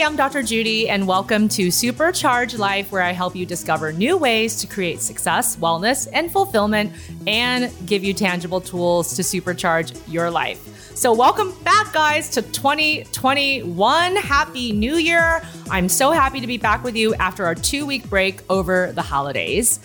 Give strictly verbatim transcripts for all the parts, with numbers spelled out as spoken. Hey, I'm Doctor Judy, and welcome to Supercharge Life, where I help you discover new ways to create success, wellness, and fulfillment, and give you tangible tools to supercharge your life. So welcome back, guys, to twenty twenty-one. Happy New Year. I'm so happy to be back with you after our two-week break over the holidays.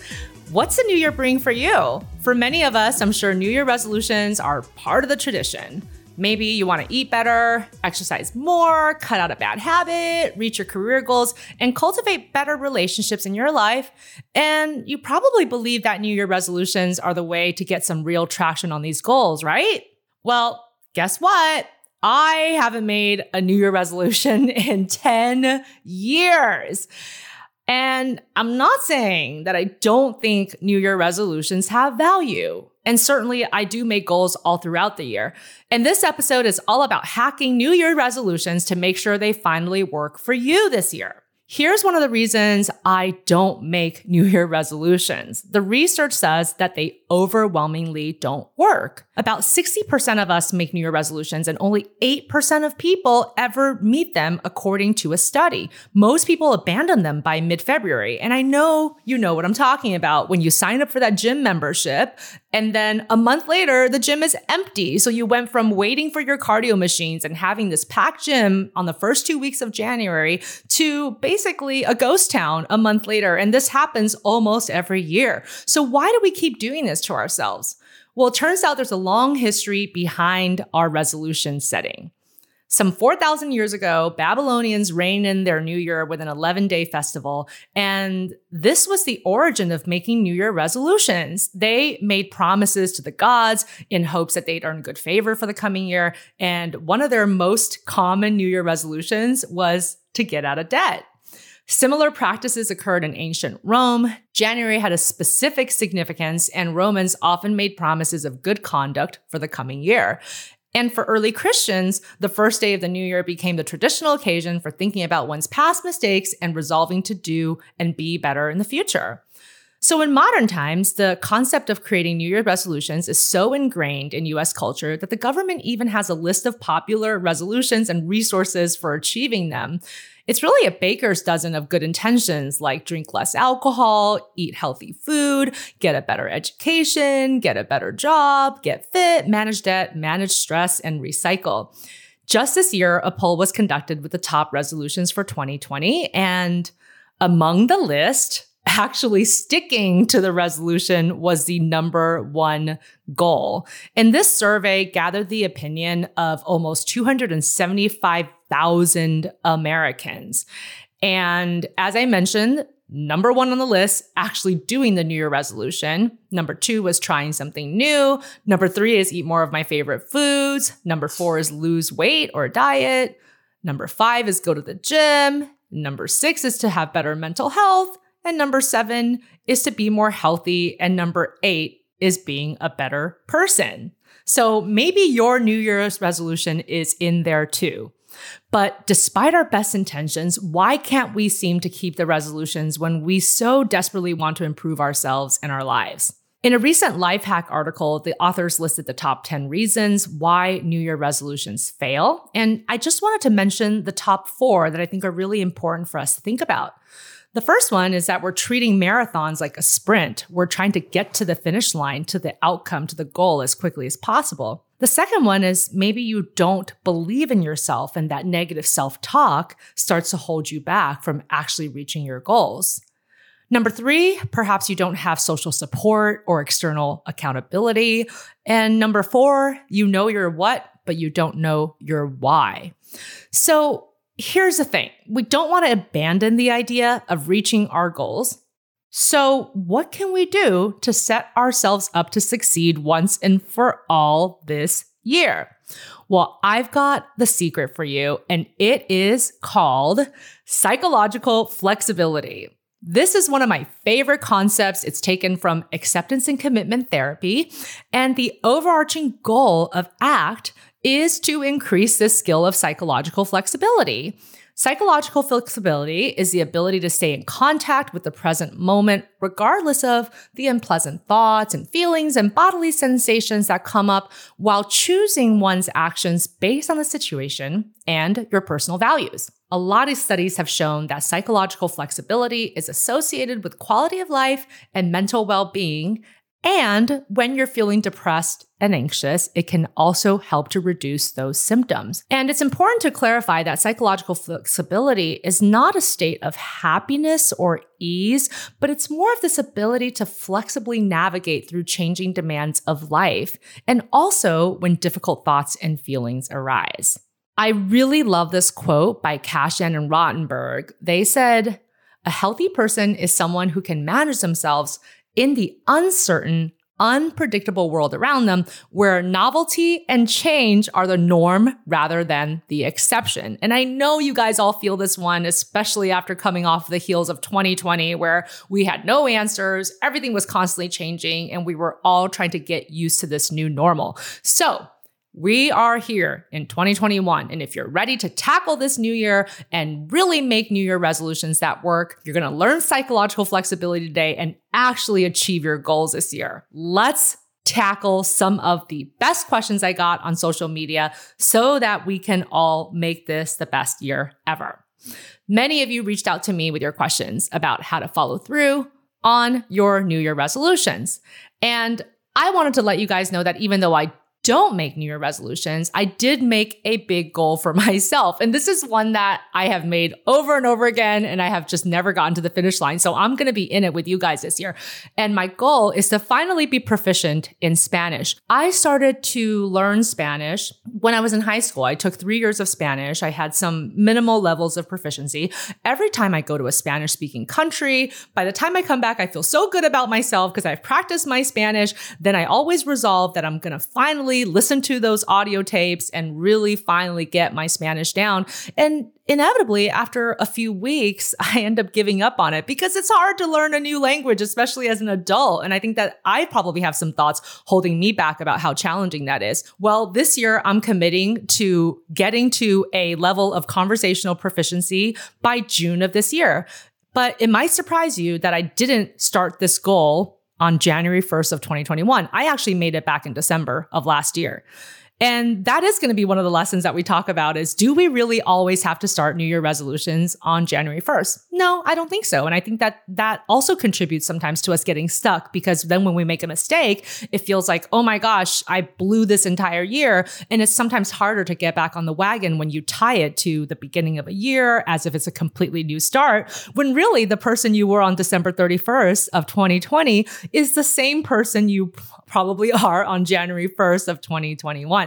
What's the new year bring for you? For many of us, I'm sure New Year resolutions are part of the tradition. Maybe you want to eat better, exercise more, cut out a bad habit, reach your career goals, and cultivate better relationships in your life. And you probably believe that New Year resolutions are the way to get some real traction on these goals, right? Well, guess what? I haven't made a New Year resolution in ten years. And I'm not saying that I don't think New Year resolutions have value. And certainly I do make goals all throughout the year. And this episode is all about hacking New Year resolutions to make sure they finally work for you this year. Here's one of the reasons I don't make New Year resolutions. The research says that they overwhelmingly don't work. About sixty percent of us make New Year resolutions, and only eight percent of people ever meet them, according to a study. Most people abandon them by mid-February. And I know you know what I'm talking about when you sign up for that gym membership, and then a month later, the gym is empty. So you went from waiting for your cardio machines and having this packed gym on the first two weeks of January to basically basically a ghost town a month later, and this happens almost every year. So why do we keep doing this to ourselves? Well, it turns out there's a long history behind our resolution setting. Some four thousand years ago, Babylonians reigned in their New Year with an eleven-day festival, and this was the origin of making New Year resolutions. They made promises to the gods in hopes that they'd earn good favor for the coming year, and one of their most common New Year resolutions was to get out of debt. Similar practices occurred in ancient Rome. January had a specific significance, and Romans often made promises of good conduct for the coming year. And for early Christians, the first day of the new year became the traditional occasion for thinking about one's past mistakes and resolving to do and be better in the future. So in modern times, the concept of creating New Year resolutions is so ingrained in U S culture that the government even has a list of popular resolutions and resources for achieving them. It's really a baker's dozen of good intentions, like drink less alcohol, eat healthy food, get a better education, get a better job, get fit, manage debt, manage stress, and recycle. Just this year, a poll was conducted with the top resolutions for twenty twenty, and among the list, actually sticking to the resolution was the number one goal. And this survey gathered the opinion of almost two hundred seventy-five thousand Americans. And as I mentioned, number one on the list, actually doing the New Year resolution. Number two was trying something new. Number three is eat more of my favorite foods. Number four is lose weight or diet. Number five is go to the gym. Number six is to have better mental health. And number seven is to be more healthy. And number eight is being a better person. So maybe your New Year's resolution is in there too. But despite our best intentions, why can't we seem to keep the resolutions when we so desperately want to improve ourselves and our lives? In a recent Life Hack article, the authors listed the top ten reasons why New Year resolutions fail. And I just wanted to mention the top four that I think are really important for us to think about. The first one is that we're treating marathons like a sprint. We're trying to get to the finish line, to the outcome, to the goal as quickly as possible. The second one is maybe you don't believe in yourself, and that negative self-talk starts to hold you back from actually reaching your goals. Number three, perhaps you don't have social support or external accountability. And number four, you know your what, but you don't know your why. So here's the thing. We don't want to abandon the idea of reaching our goals. So what can we do to set ourselves up to succeed once and for all this year? Well, I've got the secret for you, and it is called psychological flexibility. This is one of my favorite concepts. It's taken from acceptance and commitment therapy, and the overarching goal of ACT is to increase this skill of psychological flexibility. Psychological flexibility is the ability to stay in contact with the present moment, regardless of the unpleasant thoughts and feelings and bodily sensations that come up, while choosing one's actions based on the situation and your personal values. A lot of studies have shown that psychological flexibility is associated with quality of life and mental well-being. And when you're feeling depressed and anxious, it can also help to reduce those symptoms. And it's important to clarify that psychological flexibility is not a state of happiness or ease, but it's more of this ability to flexibly navigate through changing demands of life, and also when difficult thoughts and feelings arise. I really love this quote by Cashin and Rottenberg. They said, "A healthy person is someone who can manage themselves in the uncertain, unpredictable world around them, where novelty and change are the norm rather than the exception." And I know you guys all feel this one, especially after coming off the heels of twenty twenty, where we had no answers, everything was constantly changing, and we were all trying to get used to this new normal. So we are here in twenty twenty-one, and if you're ready to tackle this new year and really make New Year resolutions that work, you're going to learn psychological flexibility today and actually achieve your goals this year. Let's tackle some of the best questions I got on social media so that we can all make this the best year ever. Many of you reached out to me with your questions about how to follow through on your New Year resolutions. And I wanted to let you guys know that even though I don't make New Year resolutions, I did make a big goal for myself. And this is one that I have made over and over again, and I have just never gotten to the finish line. So I'm going to be in it with you guys this year. And my goal is to finally be proficient in Spanish. I started to learn Spanish when I was in high school. I took three years of Spanish. I had some minimal levels of proficiency. Every time I go to a Spanish-speaking country, by the time I come back, I feel so good about myself because I've practiced my Spanish. Then I always resolve that I'm going to finally listen to those audio tapes and really finally get my Spanish down. And inevitably, after a few weeks, I end up giving up on it because it's hard to learn a new language, especially as an adult. And I think that I probably have some thoughts holding me back about how challenging that is. Well, this year I'm committing to getting to a level of conversational proficiency by June of this year. But it might surprise you that I didn't start this goal on January first of twenty twenty-one. I actually made it back in December of last year. And that is going to be one of the lessons that we talk about is, do we really always have to start New Year resolutions on January first? No, I don't think so. And I think that that also contributes sometimes to us getting stuck, because then when we make a mistake, it feels like, oh my gosh, I blew this entire year. And it's sometimes harder to get back on the wagon when you tie it to the beginning of a year as if it's a completely new start, when really the person you were on December thirty-first of twenty twenty is the same person you probably are on January first of twenty twenty-one.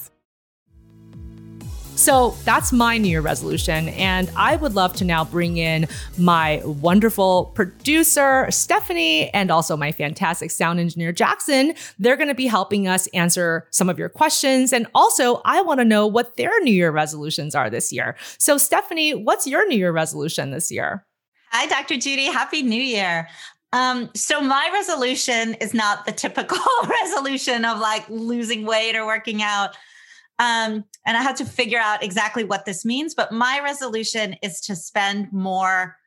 So that's my New Year resolution, and I would love to now bring in my wonderful producer, Stephanie, and also my fantastic sound engineer, Jackson. They're going to be helping us answer some of your questions, and also I want to know what their New Year resolutions are this year. So Stephanie, what's your New Year resolution this year? Hi, Doctor Judy. Happy New Year. Um, so my resolution is not the typical resolution of like losing weight or working out. Um, and I had to figure out exactly what this means, but my resolution is to spend more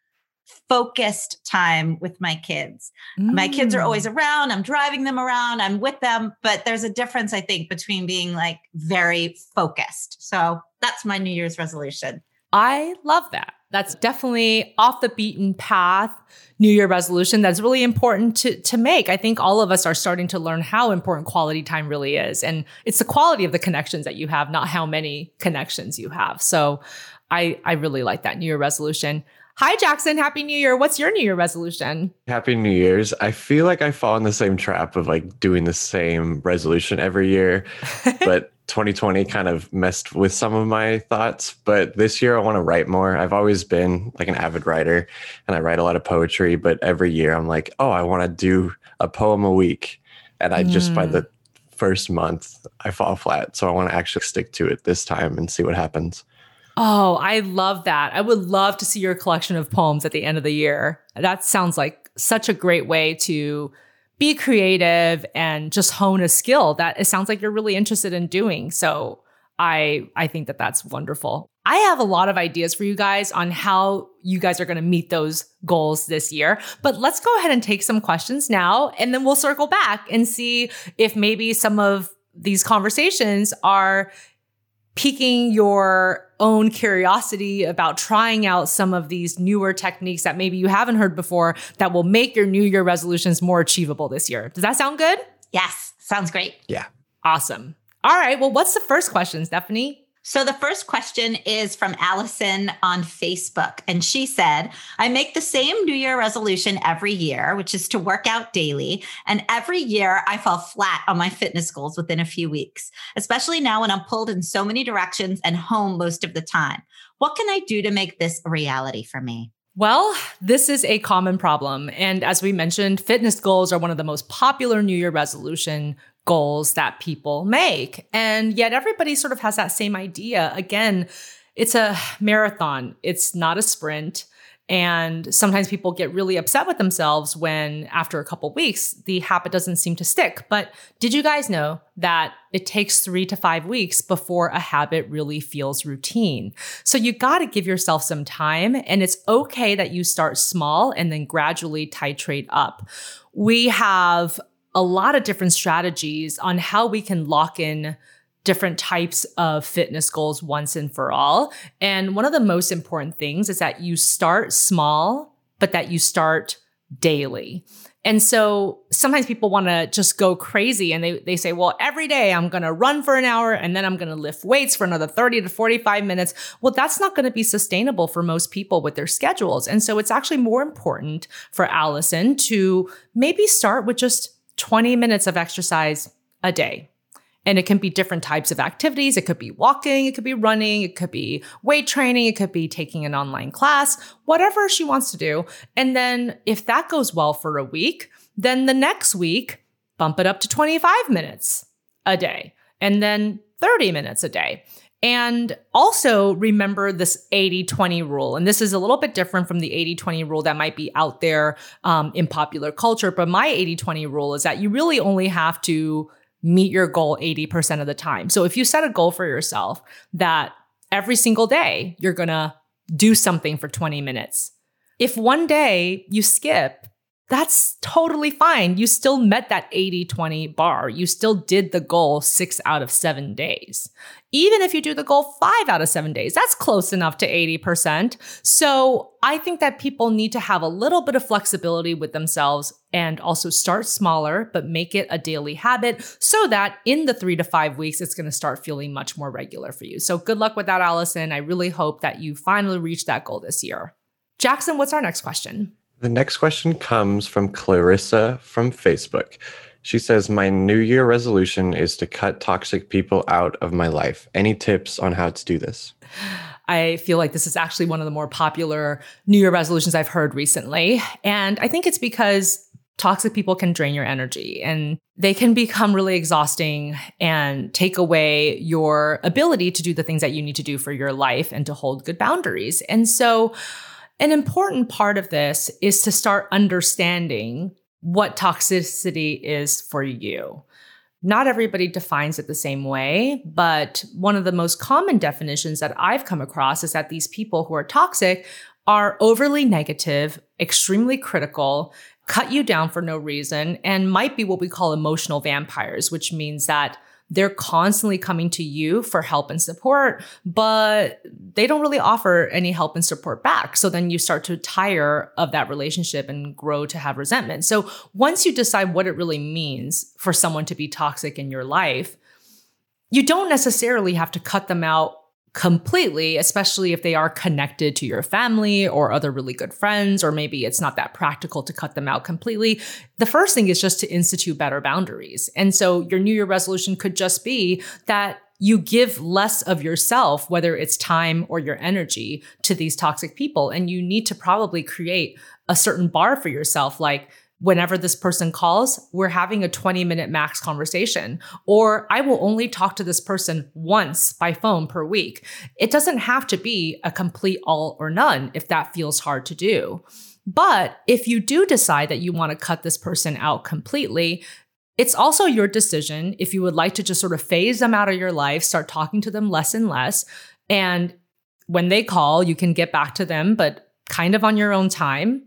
focused time with my kids. Mm. My kids are always around. I'm driving them around. I'm with them, but there's a difference, I think, between being like very focused. So that's my New Year's resolution. I love that. That's definitely off the beaten path New Year resolution that's really important to, to make. I think all of us are starting to learn how important quality time really is. And it's the quality of the connections that you have, not how many connections you have. So I, I really like that New Year resolution. Hi, Jackson. Happy New Year. What's your New Year resolution? Happy New Year's. I feel like I fall in the same trap of like doing the same resolution every year, but twenty twenty kind of messed with some of my thoughts. But this year I want to write more. I've always been like an avid writer and I write a lot of poetry, but every year I'm like, oh, I want to do a poem a week. And I mm. just by the first month I fall flat. So I want to actually stick to it this time and see what happens. Oh, I love that. I would love to see your collection of poems at the end of the year. That sounds like such a great way to be creative and just hone a skill that it sounds like you're really interested in doing. So I I think that that's wonderful. I have a lot of ideas for you guys on how you guys are going to meet those goals this year, but let's go ahead and take some questions now, and then we'll circle back and see if maybe some of these conversations are piquing your own curiosity about trying out some of these newer techniques that maybe you haven't heard before that will make your New Year resolutions more achievable this year. Does that sound good? Yes. Sounds great. Yeah. Awesome. All right. Well, what's the first question, Stephanie? So the first question is from Allison on Facebook. And she said, I make the same New Year resolution every year, which is to work out daily. And every year I fall flat on my fitness goals within a few weeks, especially now when I'm pulled in so many directions and home most of the time. What can I do to make this a reality for me? Well, this is a common problem. And as we mentioned, fitness goals are one of the most popular New Year resolution goals that people make. And yet everybody sort of has that same idea. Again, it's a marathon. It's not a sprint. And sometimes people get really upset with themselves when after a couple weeks, the habit doesn't seem to stick. But did you guys know that it takes three to five weeks before a habit really feels routine? So you got to give yourself some time, and it's okay that you start small and then gradually titrate up. We have a lot of different strategies on how we can lock in different types of fitness goals once and for all. And one of the most important things is that you start small, but that you start daily. And so sometimes people want to just go crazy and they they say, well, every day I'm going to run for an hour and then I'm going to lift weights for another thirty to forty-five minutes. Well, that's not going to be sustainable for most people with their schedules. And so it's actually more important for Allison to maybe start with just twenty minutes of exercise a day. And it can be different types of activities. It could be walking, it could be running, it could be weight training, it could be taking an online class, whatever she wants to do. And then if that goes well for a week, then the next week, bump it up to twenty-five minutes a day, and then thirty minutes a day. And also remember this eighty twenty rule. And this is a little bit different from the eighty twenty rule that might be out there um, in popular culture. But my eighty twenty rule is that you really only have to meet your goal eighty percent of the time. So if you set a goal for yourself that every single day you're going to do something for twenty minutes, if one day you skip, that's totally fine. You still met that eighty twenty bar. You still did the goal six out of seven days. Even if you do the goal five out of seven days, that's close enough to eighty percent. So I think that people need to have a little bit of flexibility with themselves and also start smaller, but make it a daily habit so that in the three to five weeks, it's going to start feeling much more regular for you. So good luck with that, Allison. I really hope that you finally reach that goal this year. Jackson, what's our next question? The next question comes from Clarissa from Facebook. She says, my New Year resolution is to cut toxic people out of my life. Any tips on how to do this? I feel like this is actually one of the more popular New Year resolutions I've heard recently. And I think it's because toxic people can drain your energy and they can become really exhausting and take away your ability to do the things that you need to do for your life and to hold good boundaries. And so an important part of this is to start understanding what toxicity is for you. Not everybody defines it the same way, but one of the most common definitions that I've come across is that these people who are toxic are overly negative, extremely critical, cut you down for no reason, and might be what we call emotional vampires, which means that they're constantly coming to you for help and support, but they don't really offer any help and support back. So then you start to tire of that relationship and grow to have resentment. So once you decide what it really means for someone to be toxic in your life, you don't necessarily have to cut them out completely, especially if they are connected to your family or other really good friends, or maybe it's not that practical to cut them out completely. The first thing is just to institute better boundaries. And so your New Year resolution could just be that you give less of yourself, whether it's time or your energy, to these toxic people. And you need to probably create a certain bar for yourself, like, whenever this person calls, we're having a twenty minute max conversation, or I will only talk to this person once by phone per week. It doesn't have to be a complete all or none if that feels hard to do. But if you do decide that you want to cut this person out completely, it's also your decision if you would like to just sort of phase them out of your life, start talking to them less and less. And when they call, you can get back to them, but kind of on your own time.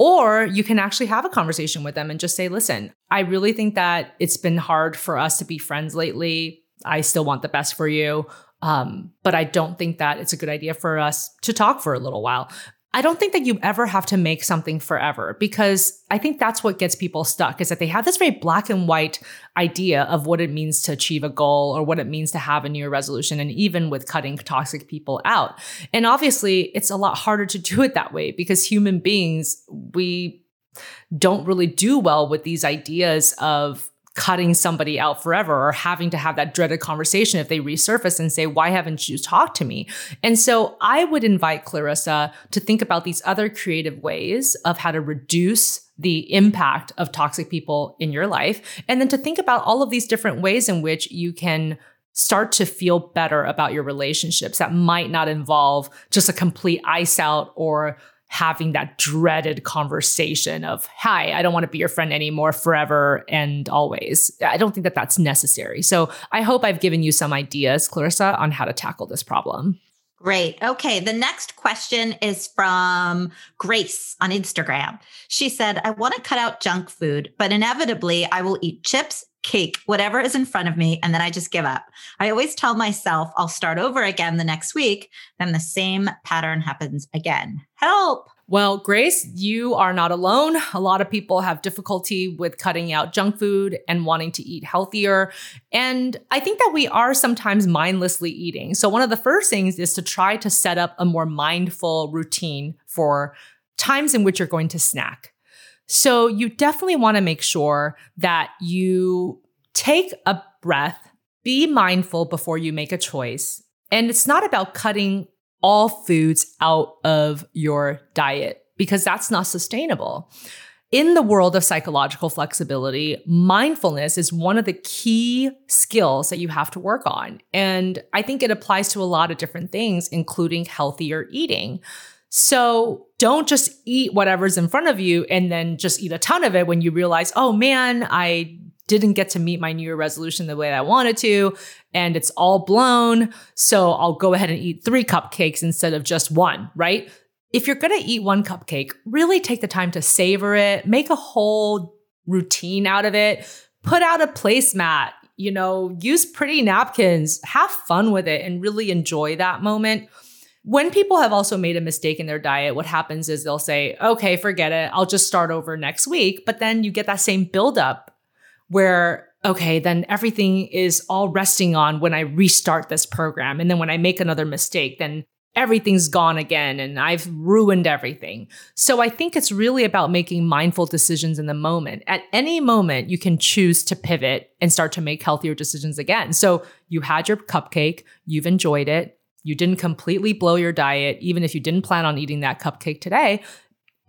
Or you can actually have a conversation with them and just say, listen, I really think that it's been hard for us to be friends lately. I still want the best for you. Um, but I don't think that it's a good idea for us to talk for a little while. I don't think that you ever have to make something forever, because I think that's what gets people stuck, is that they have this very black and white idea of what it means to achieve a goal or what it means to have a New Year resolution, and even with cutting toxic people out. And obviously, it's a lot harder to do it that way, because human beings, we don't really do well with these ideas of cutting somebody out forever or having to have that dreaded conversation if they resurface and say, why haven't you talked to me? And so I would invite Clarissa to think about these other creative ways of how to reduce the impact of toxic people in your life, and then to think about all of these different ways in which you can start to feel better about your relationships that might not involve just a complete ice out or having that dreaded conversation of, hi, I don't want to be your friend anymore forever and always. I don't think that that's necessary. So I hope I've given you some ideas, Clarissa, on how to tackle this problem. Great. Okay. The next question is from Grace on Instagram. She said, I want to cut out junk food, but inevitably I will eat chips, cake, whatever is in front of me, and then I just give up. I always tell myself I'll start over again the next week, then the same pattern happens again. Help! Well, Grace, you are not alone. A lot of people have difficulty with cutting out junk food and wanting to eat healthier. And I think that we are sometimes mindlessly eating. So one of the first things is to try to set up a more mindful routine for times in which you're going to snack. So you definitely want to make sure that you take a breath, be mindful before you make a choice. And it's not about cutting all foods out of your diet, because that's not sustainable. In the world of psychological flexibility, mindfulness is one of the key skills that you have to work on. And I think it applies to a lot of different things, including healthier eating. So don't just eat whatever's in front of you and then just eat a ton of it when you realize, oh man, I didn't get to meet my New Year resolution the way I wanted to, and it's all blown. So I'll go ahead and eat three cupcakes instead of just one, right? If you're going to eat one cupcake, really take the time to savor it, make a whole routine out of it, put out a placemat, you know, use pretty napkins, have fun with it, and really enjoy that moment. When people have also made a mistake in their diet, what happens is they'll say, okay, forget it, I'll just start over next week. But then you get that same buildup where, okay, then everything is all resting on when I restart this program. And then when I make another mistake, then everything's gone again and I've ruined everything. So I think it's really about making mindful decisions in the moment. At any moment, you can choose to pivot and start to make healthier decisions again. So you had your cupcake, you've enjoyed it. You didn't completely blow your diet, even if you didn't plan on eating that cupcake today.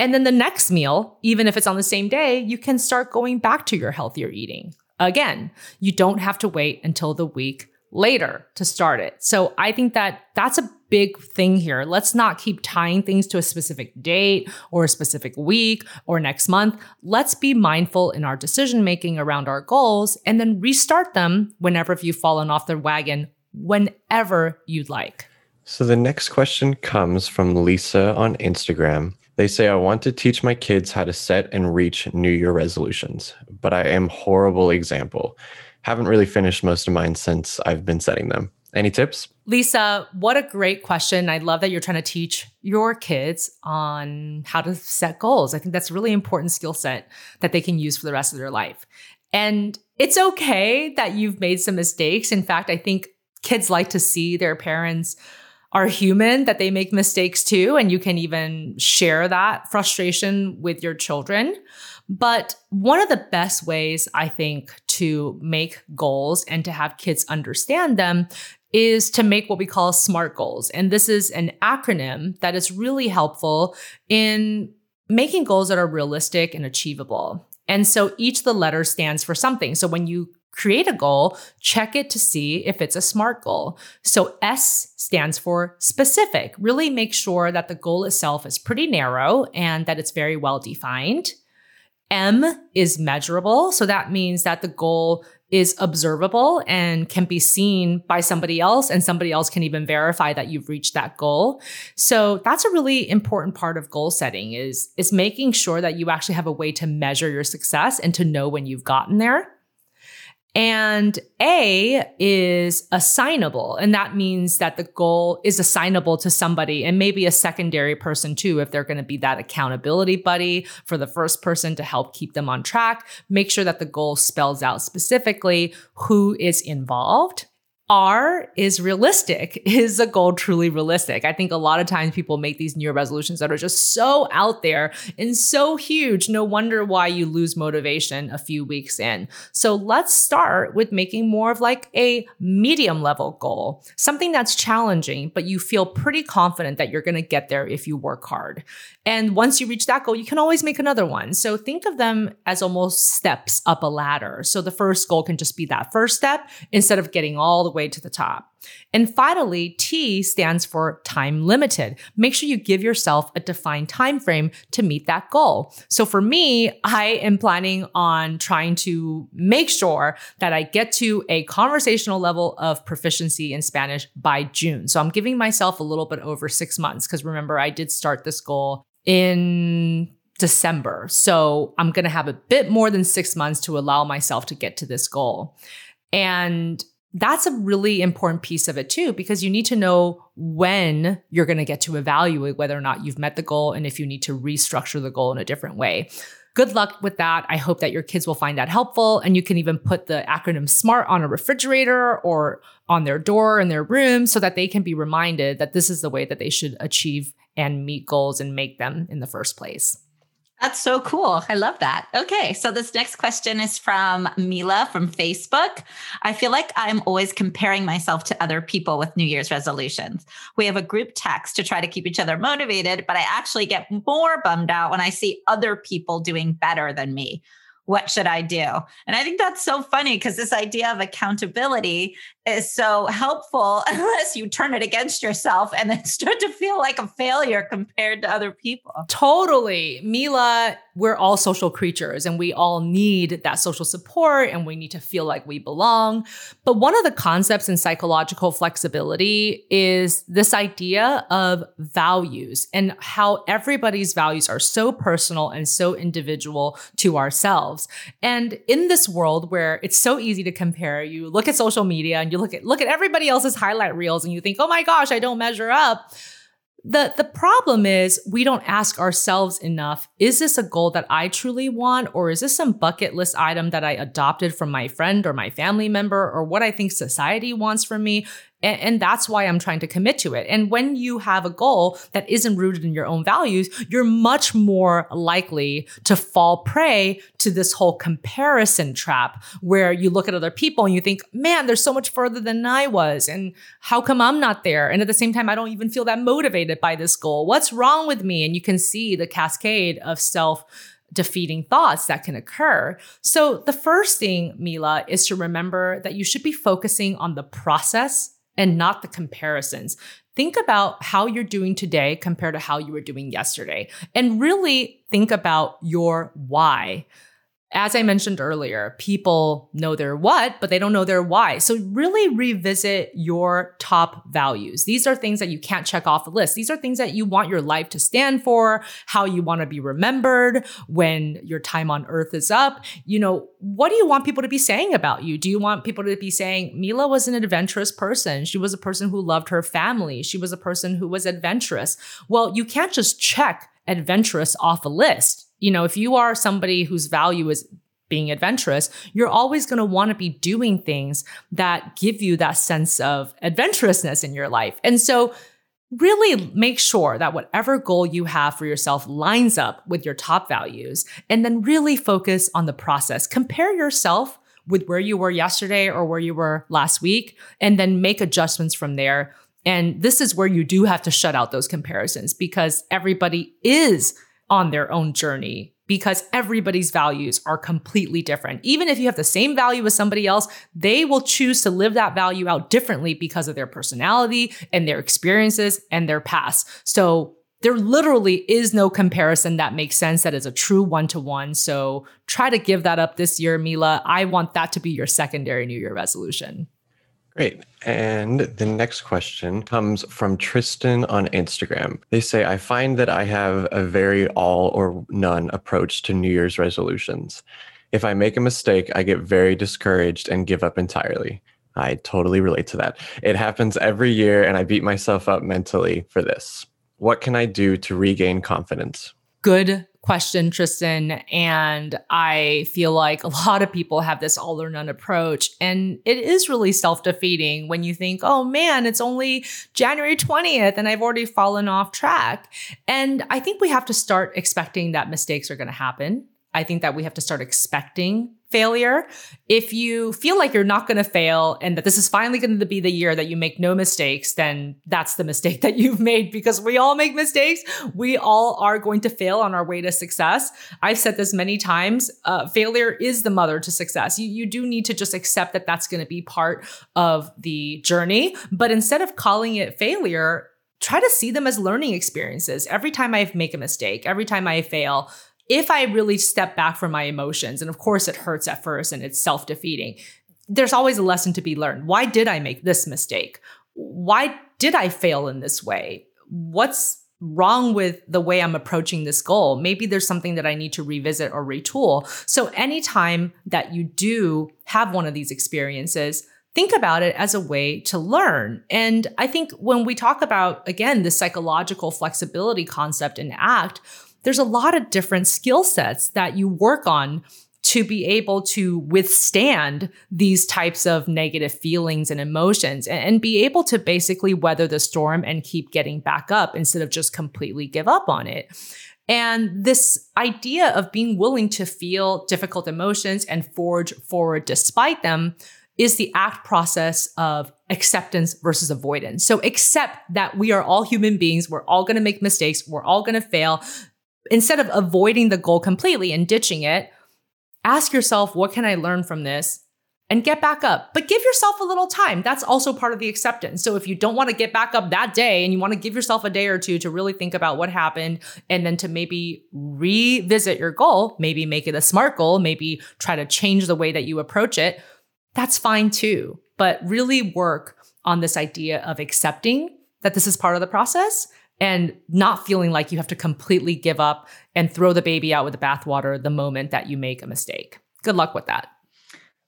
And then the next meal, even if it's on the same day, you can start going back to your healthier eating. Again, you don't have to wait until the week later to start it. So I think that that's a big thing here. Let's not keep tying things to a specific date or a specific week or next month. Let's be mindful in our decision-making around our goals and then restart them whenever you've fallen off the wagon, whenever you'd like. So the next question comes from Lisa on Instagram. They say, I want to teach my kids how to set and reach New Year resolutions, but I am horrible example. Haven't really finished most of mine since I've been setting them. Any tips? Lisa, what a great question. I love that you're trying to teach your kids on how to set goals. I think that's a really important skill set that they can use for the rest of their life. And it's okay that you've made some mistakes. In fact, I think kids like to see their parents are human, that they make mistakes too, and you can even share that frustration with your children. But one of the best ways, I think, to make goals and to have kids understand them is to make what we call SMART goals. And this is an acronym that is really helpful in making goals that are realistic and achievable. And so each of the letters stands for something. So when you create a goal, check it to see if it's a SMART goal. So S stands for specific. Really make sure that the goal itself is pretty narrow and that it's very well defined. M is measurable. So that means that the goal is observable and can be seen by somebody else, and somebody else can even verify that you've reached that goal. So that's a really important part of goal setting is, is making sure that you actually have a way to measure your success and to know when you've gotten there. And A is assignable. And that means that the goal is assignable to somebody and maybe a secondary person too, if they're going to be that accountability buddy for the first person to help keep them on track. Make sure that the goal spells out specifically who is involved. R is realistic. Is the goal truly realistic? I think a lot of times people make these New Year resolutions that are just so out there and so huge. No wonder why you lose motivation a few weeks in. So let's start with making more of like a medium level goal, something that's challenging, but you feel pretty confident that you're going to get there if you work hard. And once you reach that goal, you can always make another one. So think of them as almost steps up a ladder. So the first goal can just be that first step instead of getting all the way to the top. And finally, T stands for time limited. Make sure you give yourself a defined time frame to meet that goal. So for me, I am planning on trying to make sure that I get to a conversational level of proficiency in Spanish by June. So I'm giving myself a little bit over six months because remember, I did start this goal in December. So I'm going to have a bit more than six months to allow myself to get to this goal. And that's a really important piece of it too, because you need to know when you're going to get to evaluate whether or not you've met the goal and if you need to restructure the goal in a different way. Good luck with that. I hope that your kids will find that helpful, and you can even put the acronym SMART on a refrigerator or on their door in their room so that they can be reminded that this is the way that they should achieve and meet goals and make them in the first place. That's so cool. I love that. Okay. So this next question is from Mila from Facebook. I feel like I'm always comparing myself to other people with New Year's resolutions. We have a group text to try to keep each other motivated, but I actually get more bummed out when I see other people doing better than me. What should I do? And I think that's so funny because this idea of accountability is so helpful unless you turn it against yourself and then start to feel like a failure compared to other people. Totally. Mila, we're all social creatures and we all need that social support and we need to feel like we belong. But one of the concepts in psychological flexibility is this idea of values and how everybody's values are so personal and so individual to ourselves. And in this world where it's so easy to compare, you look at social media and you look at look at everybody else's highlight reels and you think, oh my gosh, I don't measure up. The, the problem is we don't ask ourselves enough, is this a goal that I truly want? Or is this some bucket list item that I adopted from my friend or my family member or what I think society wants from me? And, and that's why I'm trying to commit to it. And when you have a goal that isn't rooted in your own values, you're much more likely to fall prey to this whole comparison trap where you look at other people and you think, man, they're so much further than I was. And how come I'm not there? And at the same time, I don't even feel that motivated by this goal. What's wrong with me? And you can see the cascade of self-defeating thoughts that can occur. So the first thing, Mila, is to remember that you should be focusing on the process and not the comparisons. Think about how you're doing today compared to how you were doing yesterday. And really think about your why. As I mentioned earlier, people know their what, but they don't know their why. So really revisit your top values. These are things that you can't check off the list. These are things that you want your life to stand for, how you want to be remembered when your time on earth is up. You know, what do you want people to be saying about you? Do you want people to be saying, Mila was an adventurous person. She was a person who loved her family. She was a person who was adventurous. Well, you can't just check adventurous off a list. You know, if you are somebody whose value is being adventurous, you're always going to want to be doing things that give you that sense of adventurousness in your life. And so really make sure that whatever goal you have for yourself lines up with your top values, and then really focus on the process. Compare yourself with where you were yesterday or where you were last week, and then make adjustments from there. And this is where you do have to shut out those comparisons, because everybody is on their own journey, because everybody's values are completely different. Even if you have the same value as somebody else, they will choose to live that value out differently because of their personality and their experiences and their past. So there literally is no comparison that makes sense, that is a true one-to-one. So try to give that up this year, Mila. I want that to be your secondary New Year resolution. Great. And the next question comes from Tristan on Instagram. They say, I find that I have a very all or none approach to New Year's resolutions. If I make a mistake, I get very discouraged and give up entirely. I totally relate to that. It happens every year and I beat myself up mentally for this. What can I do to regain confidence? Good question, Tristan. And I feel like a lot of people have this all or none approach. And it is really self-defeating when you think, oh man, it's only January twentieth and I've already fallen off track. And I think we have to start expecting that mistakes are going to happen. I think that we have to start expecting failure. If you feel like you're not going to fail and that this is finally going to be the year that you make no mistakes, then that's the mistake that you've made, because we all make mistakes. We all are going to fail on our way to success. I've said this many times. Uh, failure is the mother to success. You, you do need to just accept that that's going to be part of the journey. But instead of calling it failure, try to see them as learning experiences. Every time I make a mistake, every time I fail, if I really step back from my emotions, and of course it hurts at first and it's self-defeating, there's always a lesson to be learned. Why did I make this mistake? Why did I fail in this way? What's wrong with the way I'm approaching this goal? Maybe there's something that I need to revisit or retool. So anytime that you do have one of these experiences, think about it as a way to learn. And I think when we talk about, again, the psychological flexibility concept and act, there's a lot of different skill sets that you work on to be able to withstand these types of negative feelings and emotions, and, and be able to basically weather the storm and keep getting back up instead of just completely give up on it. And this idea of being willing to feel difficult emotions and forge forward despite them is the ACT process of acceptance versus avoidance. So accept that we are all human beings. We're all going to make mistakes. We're all going to fail. Instead of avoiding the goal completely and ditching it, ask yourself, what can I learn from this? And get back up. But give yourself a little time. That's also part of the acceptance. So if you don't want to get back up that day and you want to give yourself a day or two to really think about what happened and then to maybe revisit your goal, maybe make it a SMART goal, maybe try to change the way that you approach it, that's fine too. But really work on this idea of accepting that this is part of the process, and not feeling like you have to completely give up and throw the baby out with the bathwater the moment that you make a mistake. Good luck with that.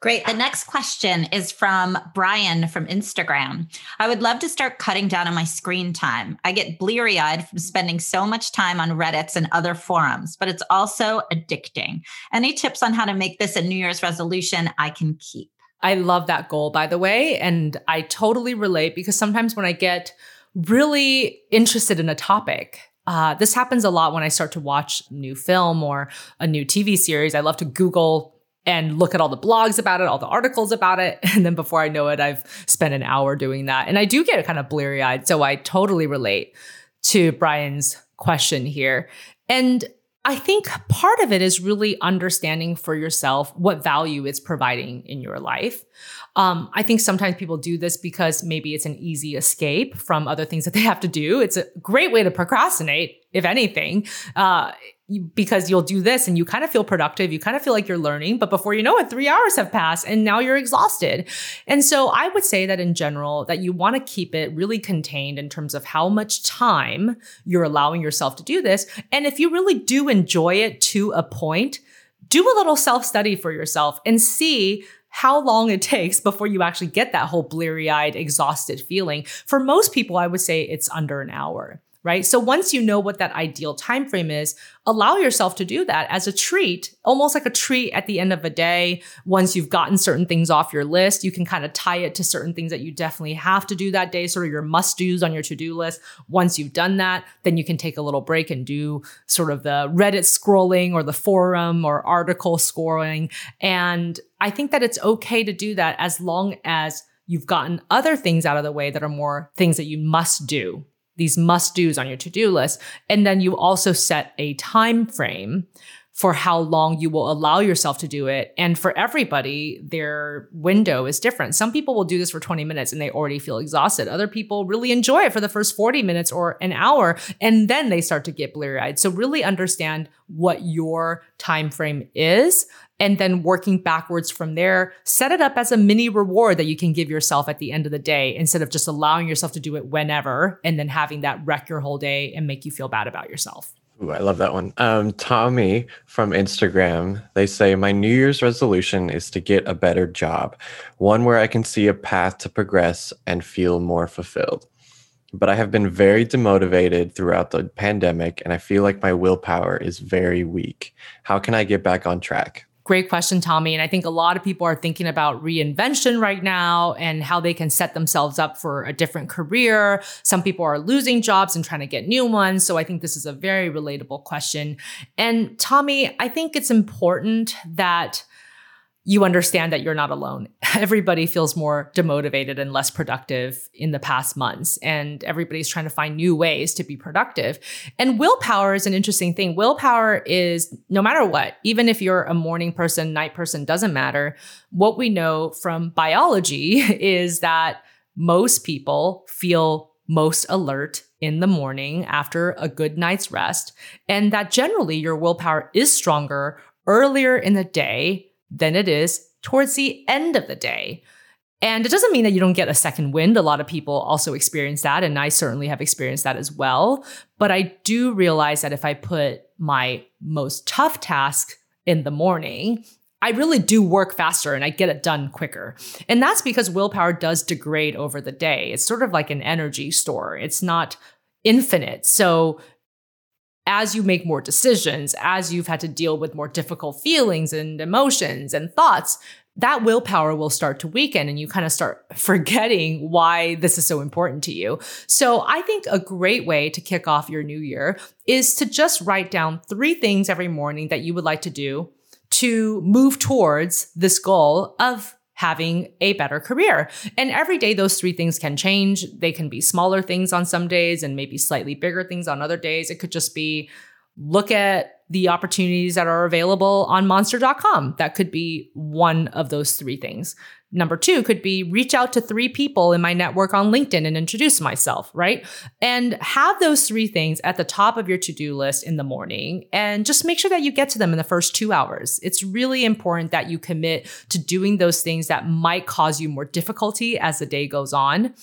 Great. The next question is from Brian from Instagram. I would love to start cutting down on my screen time. I get bleary-eyed from spending so much time on Reddits and other forums, but it's also addicting. Any tips on how to make this a New Year's resolution I can keep? I love that goal, by the way. And I totally relate, because sometimes when I get really interested in a topic. Uh, this happens a lot when I start to watch new film or a new T V series. I love to Google and look at all the blogs about it, all the articles about it. And then before I know it, I've spent an hour doing that. And I do get kind of bleary-eyed. So I totally relate to Brian's question here. And I think part of it is really understanding for yourself what value it's providing in your life. Um, I think sometimes people do this because maybe it's an easy escape from other things that they have to do. It's a great way to procrastinate, if anything, uh, because you'll do this and you kind of feel productive. You kind of feel like you're learning, but before you know it, three hours have passed and now you're exhausted. And so I would say that in general, that you want to keep it really contained in terms of how much time you're allowing yourself to do this. And if you really do enjoy it to a point, do a little self-study for yourself and see how long it takes before you actually get that whole bleary-eyed, exhausted feeling. For most people, I would say it's under an hour. right? So once you know what that ideal time frame is, allow yourself to do that as a treat, almost like a treat at the end of a day. Once you've gotten certain things off your list, you can kind of tie it to certain things that you definitely have to do that day, sort of your must-dos on your to-do list. Once you've done that, then you can take a little break and do sort of the Reddit scrolling or the forum or article scrolling. And I think that it's okay to do that as long as you've gotten other things out of the way that are more things that you must do, these must-dos on your to-do list. And then you also set a time frame for how long you will allow yourself to do it. And for everybody, their window is different. Some people will do this for twenty minutes and they already feel exhausted. Other people really enjoy it for the first forty minutes or an hour, and then they start to get bleary-eyed. So really understand what your time frame is, and then working backwards from there, set it up as a mini reward that you can give yourself at the end of the day, instead of just allowing yourself to do it whenever and then having that wreck your whole day and make you feel bad about yourself. Ooh, I love that one. Um, Tommy from Instagram, they say, my New Year's resolution is to get a better job, one where I can see a path to progress and feel more fulfilled. But I have been very demotivated throughout the pandemic, and I feel like my willpower is very weak. How can I get back on track? Great question, Tommy. And I think a lot of people are thinking about reinvention right now and how they can set themselves up for a different career. Some people are losing jobs and trying to get new ones. So I think this is a very relatable question. And Tommy, I think it's important that you understand that you're not alone. Everybody feels more demotivated and less productive in the past months, and everybody's trying to find new ways to be productive. And willpower is an interesting thing. Willpower is, no matter what, even if you're a morning person, night person, doesn't matter. What we know from biology is that most people feel most alert in the morning after a good night's rest, and that generally your willpower is stronger earlier in the day than it is towards the end of the day. And it doesn't mean that you don't get a second wind. A lot of people also experience that, and I certainly have experienced that as well. But I do realize that if I put my most tough task in the morning, I really do work faster and I get it done quicker. And that's because willpower does degrade over the day. It's sort of like an energy store. It's not infinite. So as you make more decisions, as you've had to deal with more difficult feelings and emotions and thoughts, that willpower will start to weaken, and you kind of start forgetting why this is so important to you. So I think a great way to kick off your new year is to just write down three things every morning that you would like to do to move towards this goal of having a better career. And every day, those three things can change. They can be smaller things on some days and maybe slightly bigger things on other days. It could just be look at the opportunities that are available on monster dot com. That could be one of those three things. Number two could be reach out to three people in my network on LinkedIn and introduce myself, right? And have those three things at the top of your to-do list in the morning, and just make sure that you get to them in the first two hours. It's really important that you commit to doing those things that might cause you more difficulty as the day goes on.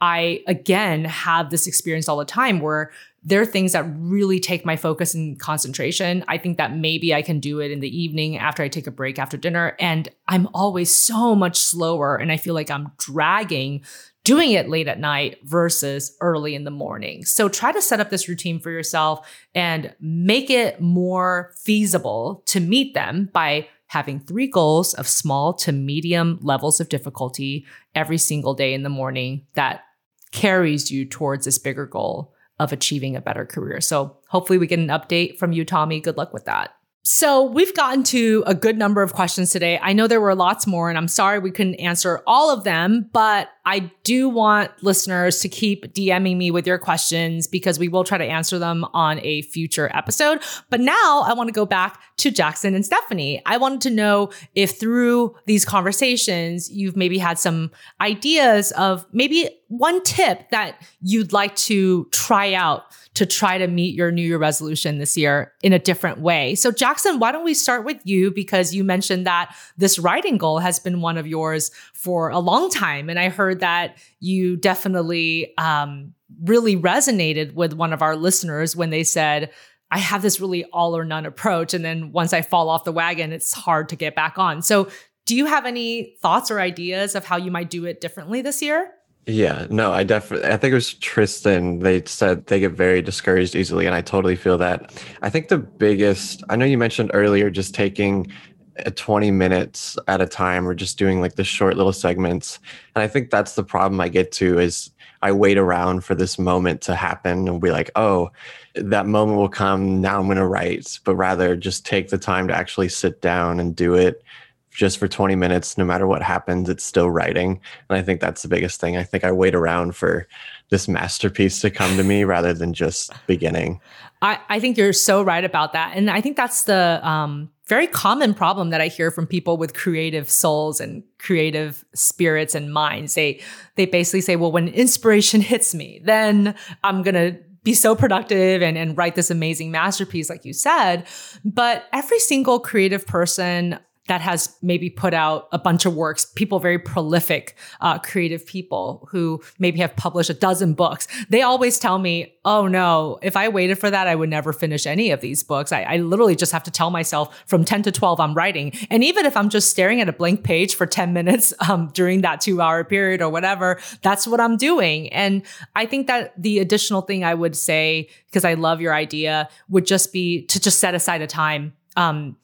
I, again, have this experience all the time where there are things that really take my focus and concentration. I think that maybe I can do it in the evening after I take a break after dinner, and I'm always so much slower, and I feel like I'm dragging doing it late at night versus early in the morning. So try to set up this routine for yourself and make it more feasible to meet them by having three goals of small to medium levels of difficulty every single day in the morning that carries you towards this bigger goal of achieving a better career. So hopefully we get an update from you, Tommy. Good luck with that. So we've gotten to a good number of questions today. I know there were lots more, and I'm sorry we couldn't answer all of them, but I do want listeners to keep DMing me with your questions, because we will try to answer them on a future episode. But now I want to go back to Jackson and Stephanie. I wanted to know if through these conversations, you've maybe had some ideas of maybe one tip that you'd like to try out to try to meet your New Year resolution this year in a different way. So Jackson, why don't we start with you, because you mentioned that this writing goal has been one of yours for a long time. And I heard that you definitely um, really resonated with one of our listeners when they said, I have this really all or none approach, and then once I fall off the wagon, it's hard to get back on. So do you have any thoughts or ideas of how you might do it differently this year? Yeah, no, I definitely, I think it was Tristan. They said they get very discouraged easily. And I totally feel that. I think the biggest, I know you mentioned earlier, just taking a twenty minutes at a time or just doing like the short little segments. And I think that's the problem I get to is I wait around for this moment to happen and be like, oh, that moment will come. Now I'm going to write, but rather just take the time to actually sit down and do it. Just for twenty minutes, no matter what happens, it's still writing. And I think that's the biggest thing. I think I wait around for this masterpiece to come to me rather than just beginning. I, I think you're so right about that. And I think that's the um, very common problem that I hear from people with creative souls and creative spirits and minds. They, they basically say, well, when inspiration hits me, then I'm going to be so productive and, and write this amazing masterpiece, like you said. But every single creative person that has maybe put out a bunch of works, people, very prolific, uh, creative people who maybe have published a dozen books. They always tell me, oh no, if I waited for that, I would never finish any of these books. I, I literally just have to tell myself from ten to twelve, I'm writing. And even if I'm just staring at a blank page for ten minutes um, during that two hour period or whatever, that's what I'm doing. And I think that the additional thing I would say, because I love your idea, would just be to just set aside a time, um,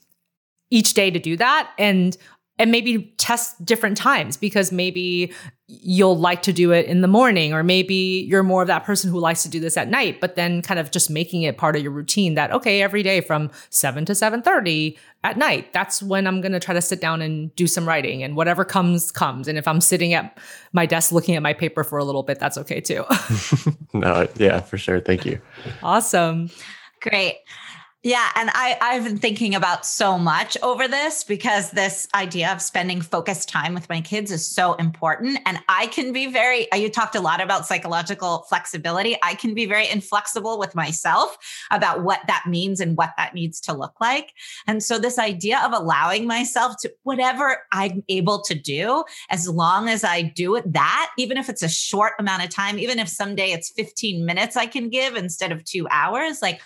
each day to do that, and and maybe test different times, because maybe you'll like to do it in the morning, or maybe you're more of that person who likes to do this at night, but then kind of just making it part of your routine that, okay, every day from seven to seven thirty at night, that's when I'm going to try to sit down and do some writing, and whatever comes, comes. And if I'm sitting at my desk looking at my paper for a little bit, that's okay too. No, yeah, for sure. Thank you. Awesome. Great. Yeah. And I, I've been thinking about so much over this, because this idea of spending focused time with my kids is so important. And I can be very, you talked a lot about psychological flexibility. I can be very inflexible with myself about what that means and what that needs to look like. And so this idea of allowing myself to whatever I'm able to do, as long as I do it, that, even if it's a short amount of time, even if someday it's fifteen minutes I can give instead of two hours, like,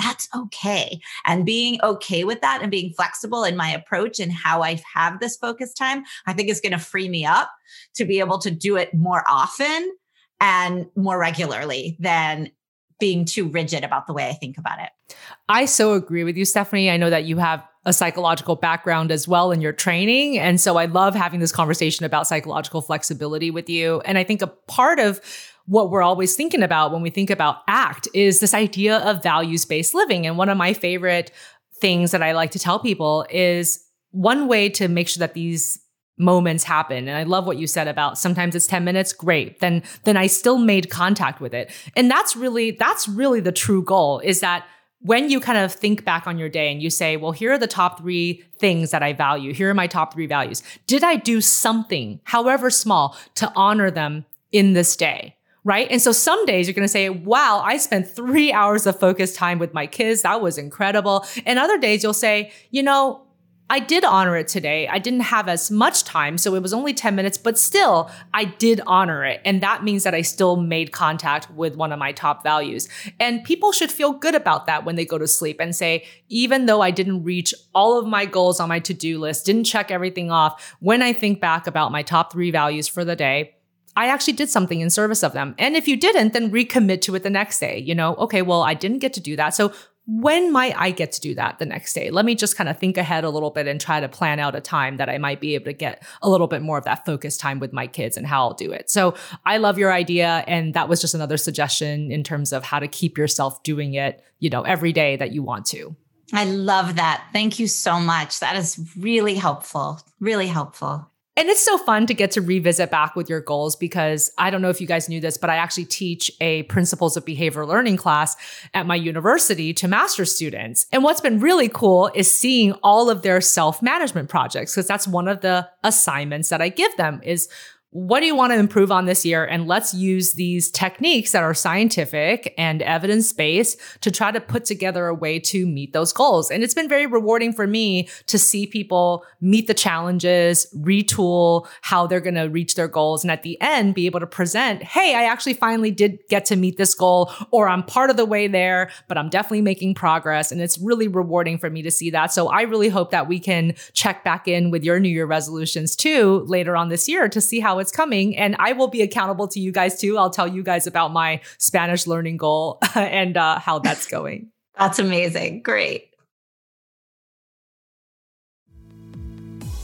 that's okay. And being okay with that and being flexible in my approach and how I have this focus time, I think is going to free me up to be able to do it more often and more regularly than being too rigid about the way I think about it. I so agree with you, Stephanie. I know that you have a psychological background as well in your training. And so I love having this conversation about psychological flexibility with you. And I think a part of what we're always thinking about when we think about ACT is this idea of values-based living. And one of my favorite things that I like to tell people is one way to make sure that these moments happen. And I love what you said about sometimes it's ten minutes, great. Then, then I still made contact with it. And that's really, that's really the true goal, is that when you kind of think back on your day and you say, well, here are the top three things that I value. Here are my top three values. Did I do something, however small, to honor them in this day? Right? And so some days you're going to say, wow, I spent three hours of focused time with my kids. That was incredible. And other days you'll say, you know, I did honor it today. I didn't have as much time, so it was only ten minutes, but still I did honor it. And that means that I still made contact with one of my top values. And people should feel good about that when they go to sleep and say, even though I didn't reach all of my goals on my to-do list, didn't check everything off, when I think back about my top three values for the day, I actually did something in service of them. And if you didn't, then recommit to it the next day. You know, okay, well, I didn't get to do that. So when might I get to do that the next day? Let me just kind of think ahead a little bit and try to plan out a time that I might be able to get a little bit more of that focused time with my kids and how I'll do it. So I love your idea. And that was just another suggestion in terms of how to keep yourself doing it, you know, every day that you want to. I love that. Thank you so much. That is really helpful, really helpful. And it's so fun to get to revisit back with your goals, because I don't know if you guys knew this, but I actually teach a principles of behavioral learning class at my university to master's students. And what's been really cool is seeing all of their self-management projects, because that's one of the assignments that I give them is, what do you want to improve on this year? And let's use these techniques that are scientific and evidence-based to try to put together a way to meet those goals. And it's been very rewarding for me to see people meet the challenges, retool how they're going to reach their goals, and at the end be able to present, hey, I actually finally did get to meet this goal, or I'm part of the way there, but I'm definitely making progress. And it's really rewarding for me to see that. So I really hope that we can check back in with your New Year resolutions too later on this year to see how how it's coming. And I will be accountable to you guys too. I'll tell you guys about my Spanish learning goal and uh, how that's going. That's amazing. Great.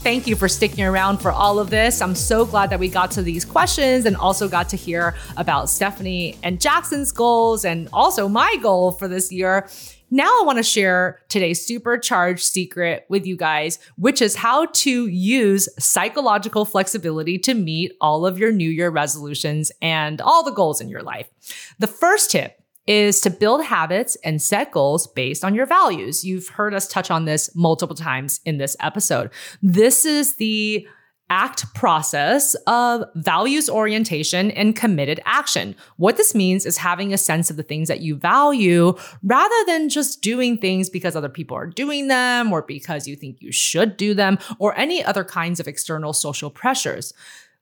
Thank you for sticking around for all of this. I'm so glad that we got to these questions and also got to hear about Stephanie and Jackson's goals and also my goal for this year. Now I want to share today's supercharged secret with you guys, which is how to use psychological flexibility to meet all of your New Year resolutions and all the goals in your life. The first tip is to build habits and set goals based on your values. You've heard us touch on this multiple times in this episode. This is the ACT process of values orientation and committed action. What this means is having a sense of the things that you value rather than just doing things because other people are doing them or because you think you should do them or any other kinds of external social pressures.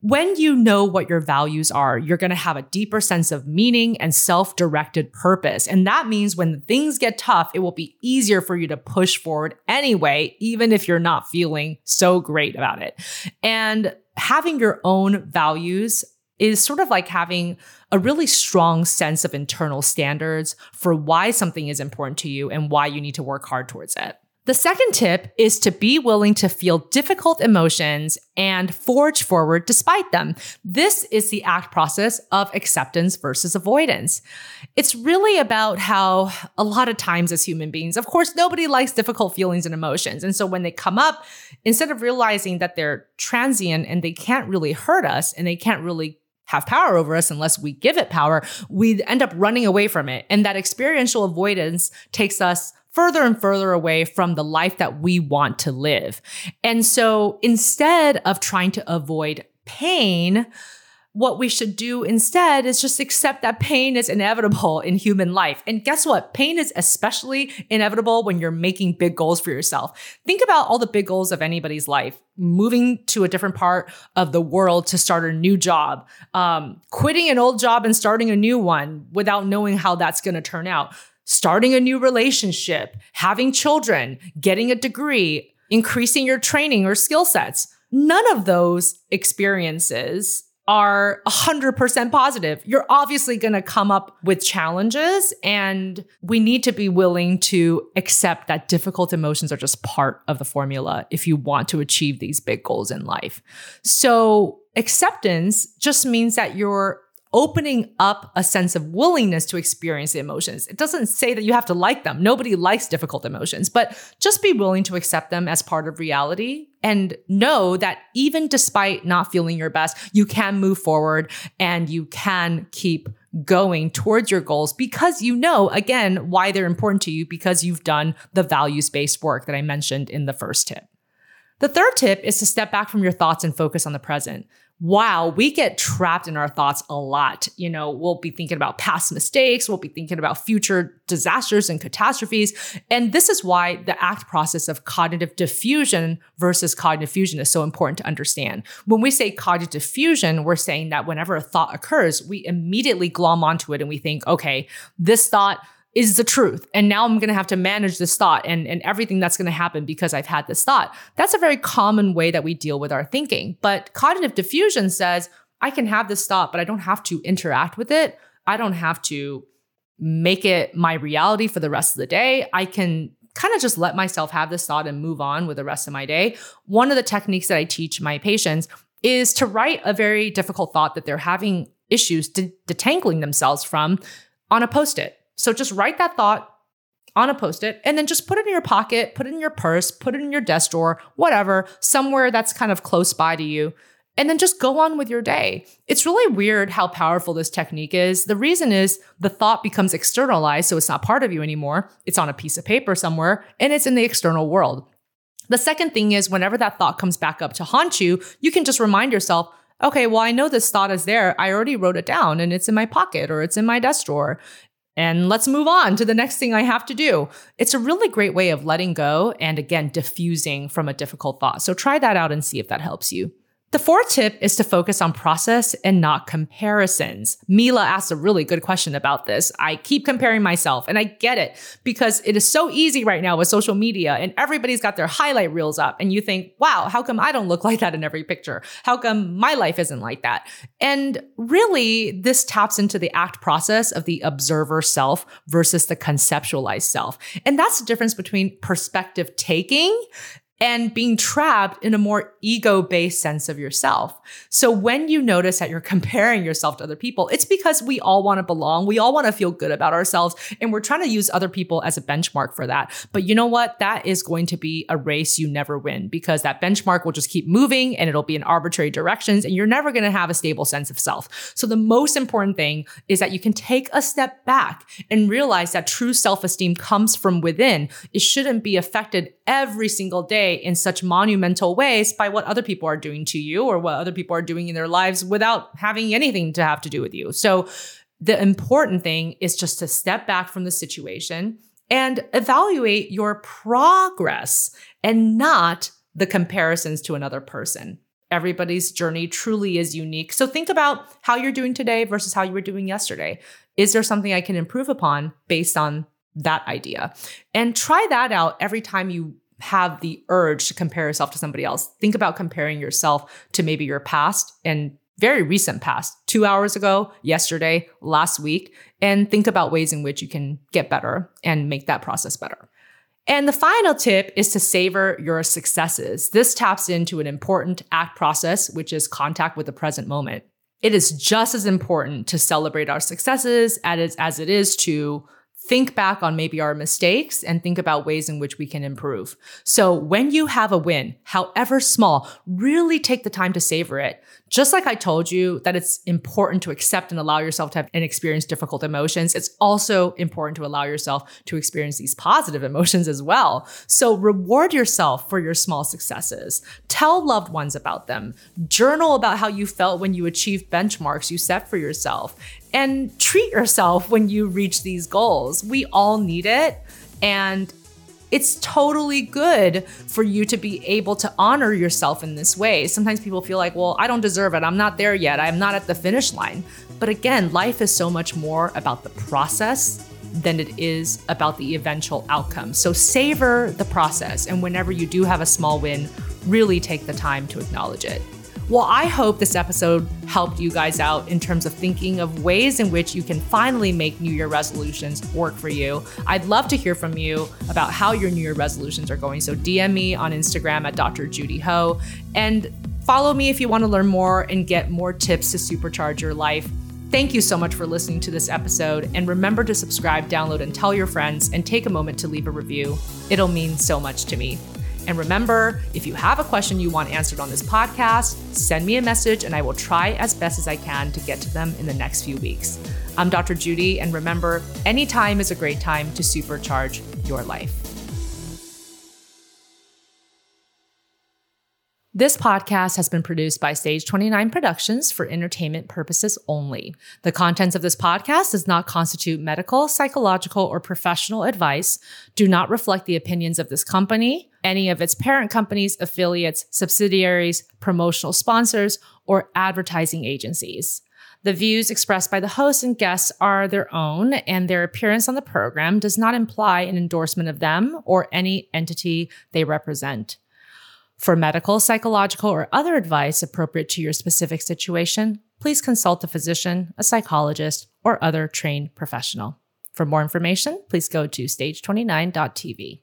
When you know what your values are, you're going to have a deeper sense of meaning and self-directed purpose. And that means when things get tough, it will be easier for you to push forward anyway, even if you're not feeling so great about it. And having your own values is sort of like having a really strong sense of internal standards for why something is important to you and why you need to work hard towards it. The second tip is to be willing to feel difficult emotions and forge forward despite them. This is the ACT process of acceptance versus avoidance. It's really about how a lot of times as human beings, of course, nobody likes difficult feelings and emotions. And so when they come up, instead of realizing that they're transient and they can't really hurt us and they can't really have power over us unless we give it power, we end up running away from it. And that experiential avoidance takes us further and further away from the life that we want to live. And so instead of trying to avoid pain, what we should do instead is just accept that pain is inevitable in human life. And guess what? Pain is especially inevitable when you're making big goals for yourself. Think about all the big goals of anybody's life. Moving to a different part of the world to start a new job, um, quitting an old job and starting a new one without knowing how that's going to turn out. Starting a new relationship, having children, getting a degree, increasing your training or skill sets. None of those experiences are one hundred percent positive. You're obviously going to come up with challenges, and we need to be willing to accept that difficult emotions are just part of the formula if you want to achieve these big goals in life. So acceptance just means that you're opening up a sense of willingness to experience the emotions. It doesn't say that you have to like them. Nobody likes difficult emotions, but just be willing to accept them as part of reality and know that even despite not feeling your best, you can move forward and you can keep going towards your goals because you know, again, why they're important to you because you've done the values-based work that I mentioned in the first tip. The third tip is to step back from your thoughts and focus on the present. Wow, we get trapped in our thoughts a lot. You know, we'll be thinking about past mistakes. We'll be thinking about future disasters and catastrophes. And this is why the ACT process of cognitive diffusion versus cognitive fusion is so important to understand. When we say cognitive diffusion, we're saying that whenever a thought occurs, we immediately glom onto it and we think, okay, this thought is the truth. And now I'm going to have to manage this thought and, and everything that's going to happen because I've had this thought. That's a very common way that we deal with our thinking. But cognitive diffusion says, I can have this thought, but I don't have to interact with it. I don't have to make it my reality for the rest of the day. I can kind of just let myself have this thought and move on with the rest of my day. One of the techniques that I teach my patients is to write a very difficult thought that they're having issues de- detangling themselves from on a Post-it. So just write that thought on a Post-it and then just put it in your pocket, put it in your purse, put it in your desk drawer, whatever, somewhere that's kind of close by to you. And then just go on with your day. It's really weird how powerful this technique is. The reason is the thought becomes externalized, so it's not part of you anymore. It's on a piece of paper somewhere and it's in the external world. The second thing is whenever that thought comes back up to haunt you, you can just remind yourself, okay, well, I know this thought is there. I already wrote it down and it's in my pocket or it's in my desk drawer. And let's move on to the next thing I have to do. It's a really great way of letting go and, again, diffusing from a difficult thought. So try that out and see if that helps you. The fourth tip is to focus on process and not comparisons. Mila asked a really good question about this. I keep comparing myself, and I get it, because it is so easy right now with social media and everybody's got their highlight reels up and you think, wow, how come I don't look like that in every picture? How come my life isn't like that? And really, this taps into the act process of the observer self versus the conceptualized self. And that's the difference between perspective taking and being trapped in a more ego-based sense of yourself. So when you notice that you're comparing yourself to other people, it's because we all want to belong. We all want to feel good about ourselves. And we're trying to use other people as a benchmark for that. But you know what? That is going to be a race you never win, because that benchmark will just keep moving and it'll be in arbitrary directions and you're never going to have a stable sense of self. So the most important thing is that you can take a step back and realize that true self-esteem comes from within. It shouldn't be affected every single day in such monumental ways by what other people are doing to you or what other people are doing in their lives without having anything to have to do with you. So the important thing is just to step back from the situation and evaluate your progress and not the comparisons to another person. Everybody's journey truly is unique. So think about how you're doing today versus how you were doing yesterday. Is there something I can improve upon based on that idea? And try that out every time you have the urge to compare yourself to somebody else. Think about comparing yourself to maybe your past and very recent past, two hours ago, yesterday, last week, and think about ways in which you can get better and make that process better. And the final tip is to savor your successes. This taps into an important act process, which is contact with the present moment. It is just as important to celebrate our successes as it is to think back on maybe our mistakes and think about ways in which we can improve. So when you have a win, however small, really take the time to savor it. Just like I told you that it's important to accept and allow yourself to have and experience difficult emotions, it's also important to allow yourself to experience these positive emotions as well. So reward yourself for your small successes. Tell loved ones about them. Journal about how you felt when you achieved benchmarks you set for yourself. And treat yourself when you reach these goals. We all need it. And it's totally good for you to be able to honor yourself in this way. Sometimes people feel like, well, I don't deserve it. I'm not there yet. I'm not at the finish line. But again, life is so much more about the process than it is about the eventual outcome. So savor the process. And whenever you do have a small win, really take the time to acknowledge it. Well, I hope this episode helped you guys out in terms of thinking of ways in which you can finally make New Year resolutions work for you. I'd love to hear from you about how your New Year resolutions are going. So D M me on Instagram at drjudyho and follow me if you want to learn more and get more tips to supercharge your life. Thank you so much for listening to this episode. And remember to subscribe, download, and tell your friends, and take a moment to leave a review. It'll mean so much to me. And remember, if you have a question you want answered on this podcast, send me a message and I will try as best as I can to get to them in the next few weeks. I'm Doctor Judy, and remember, any time is a great time to supercharge your life. This podcast has been produced by Stage twenty-nine Productions for entertainment purposes only. The contents of this podcast does not constitute medical, psychological, or professional advice, do not reflect the opinions of this company, any of its parent companies, affiliates, subsidiaries, promotional sponsors, or advertising agencies. The views expressed by the hosts and guests are their own, and their appearance on the program does not imply an endorsement of them or any entity they represent. For medical, psychological, or other advice appropriate to your specific situation, please consult a physician, a psychologist, or other trained professional. For more information, please go to stage twenty-nine dot t v.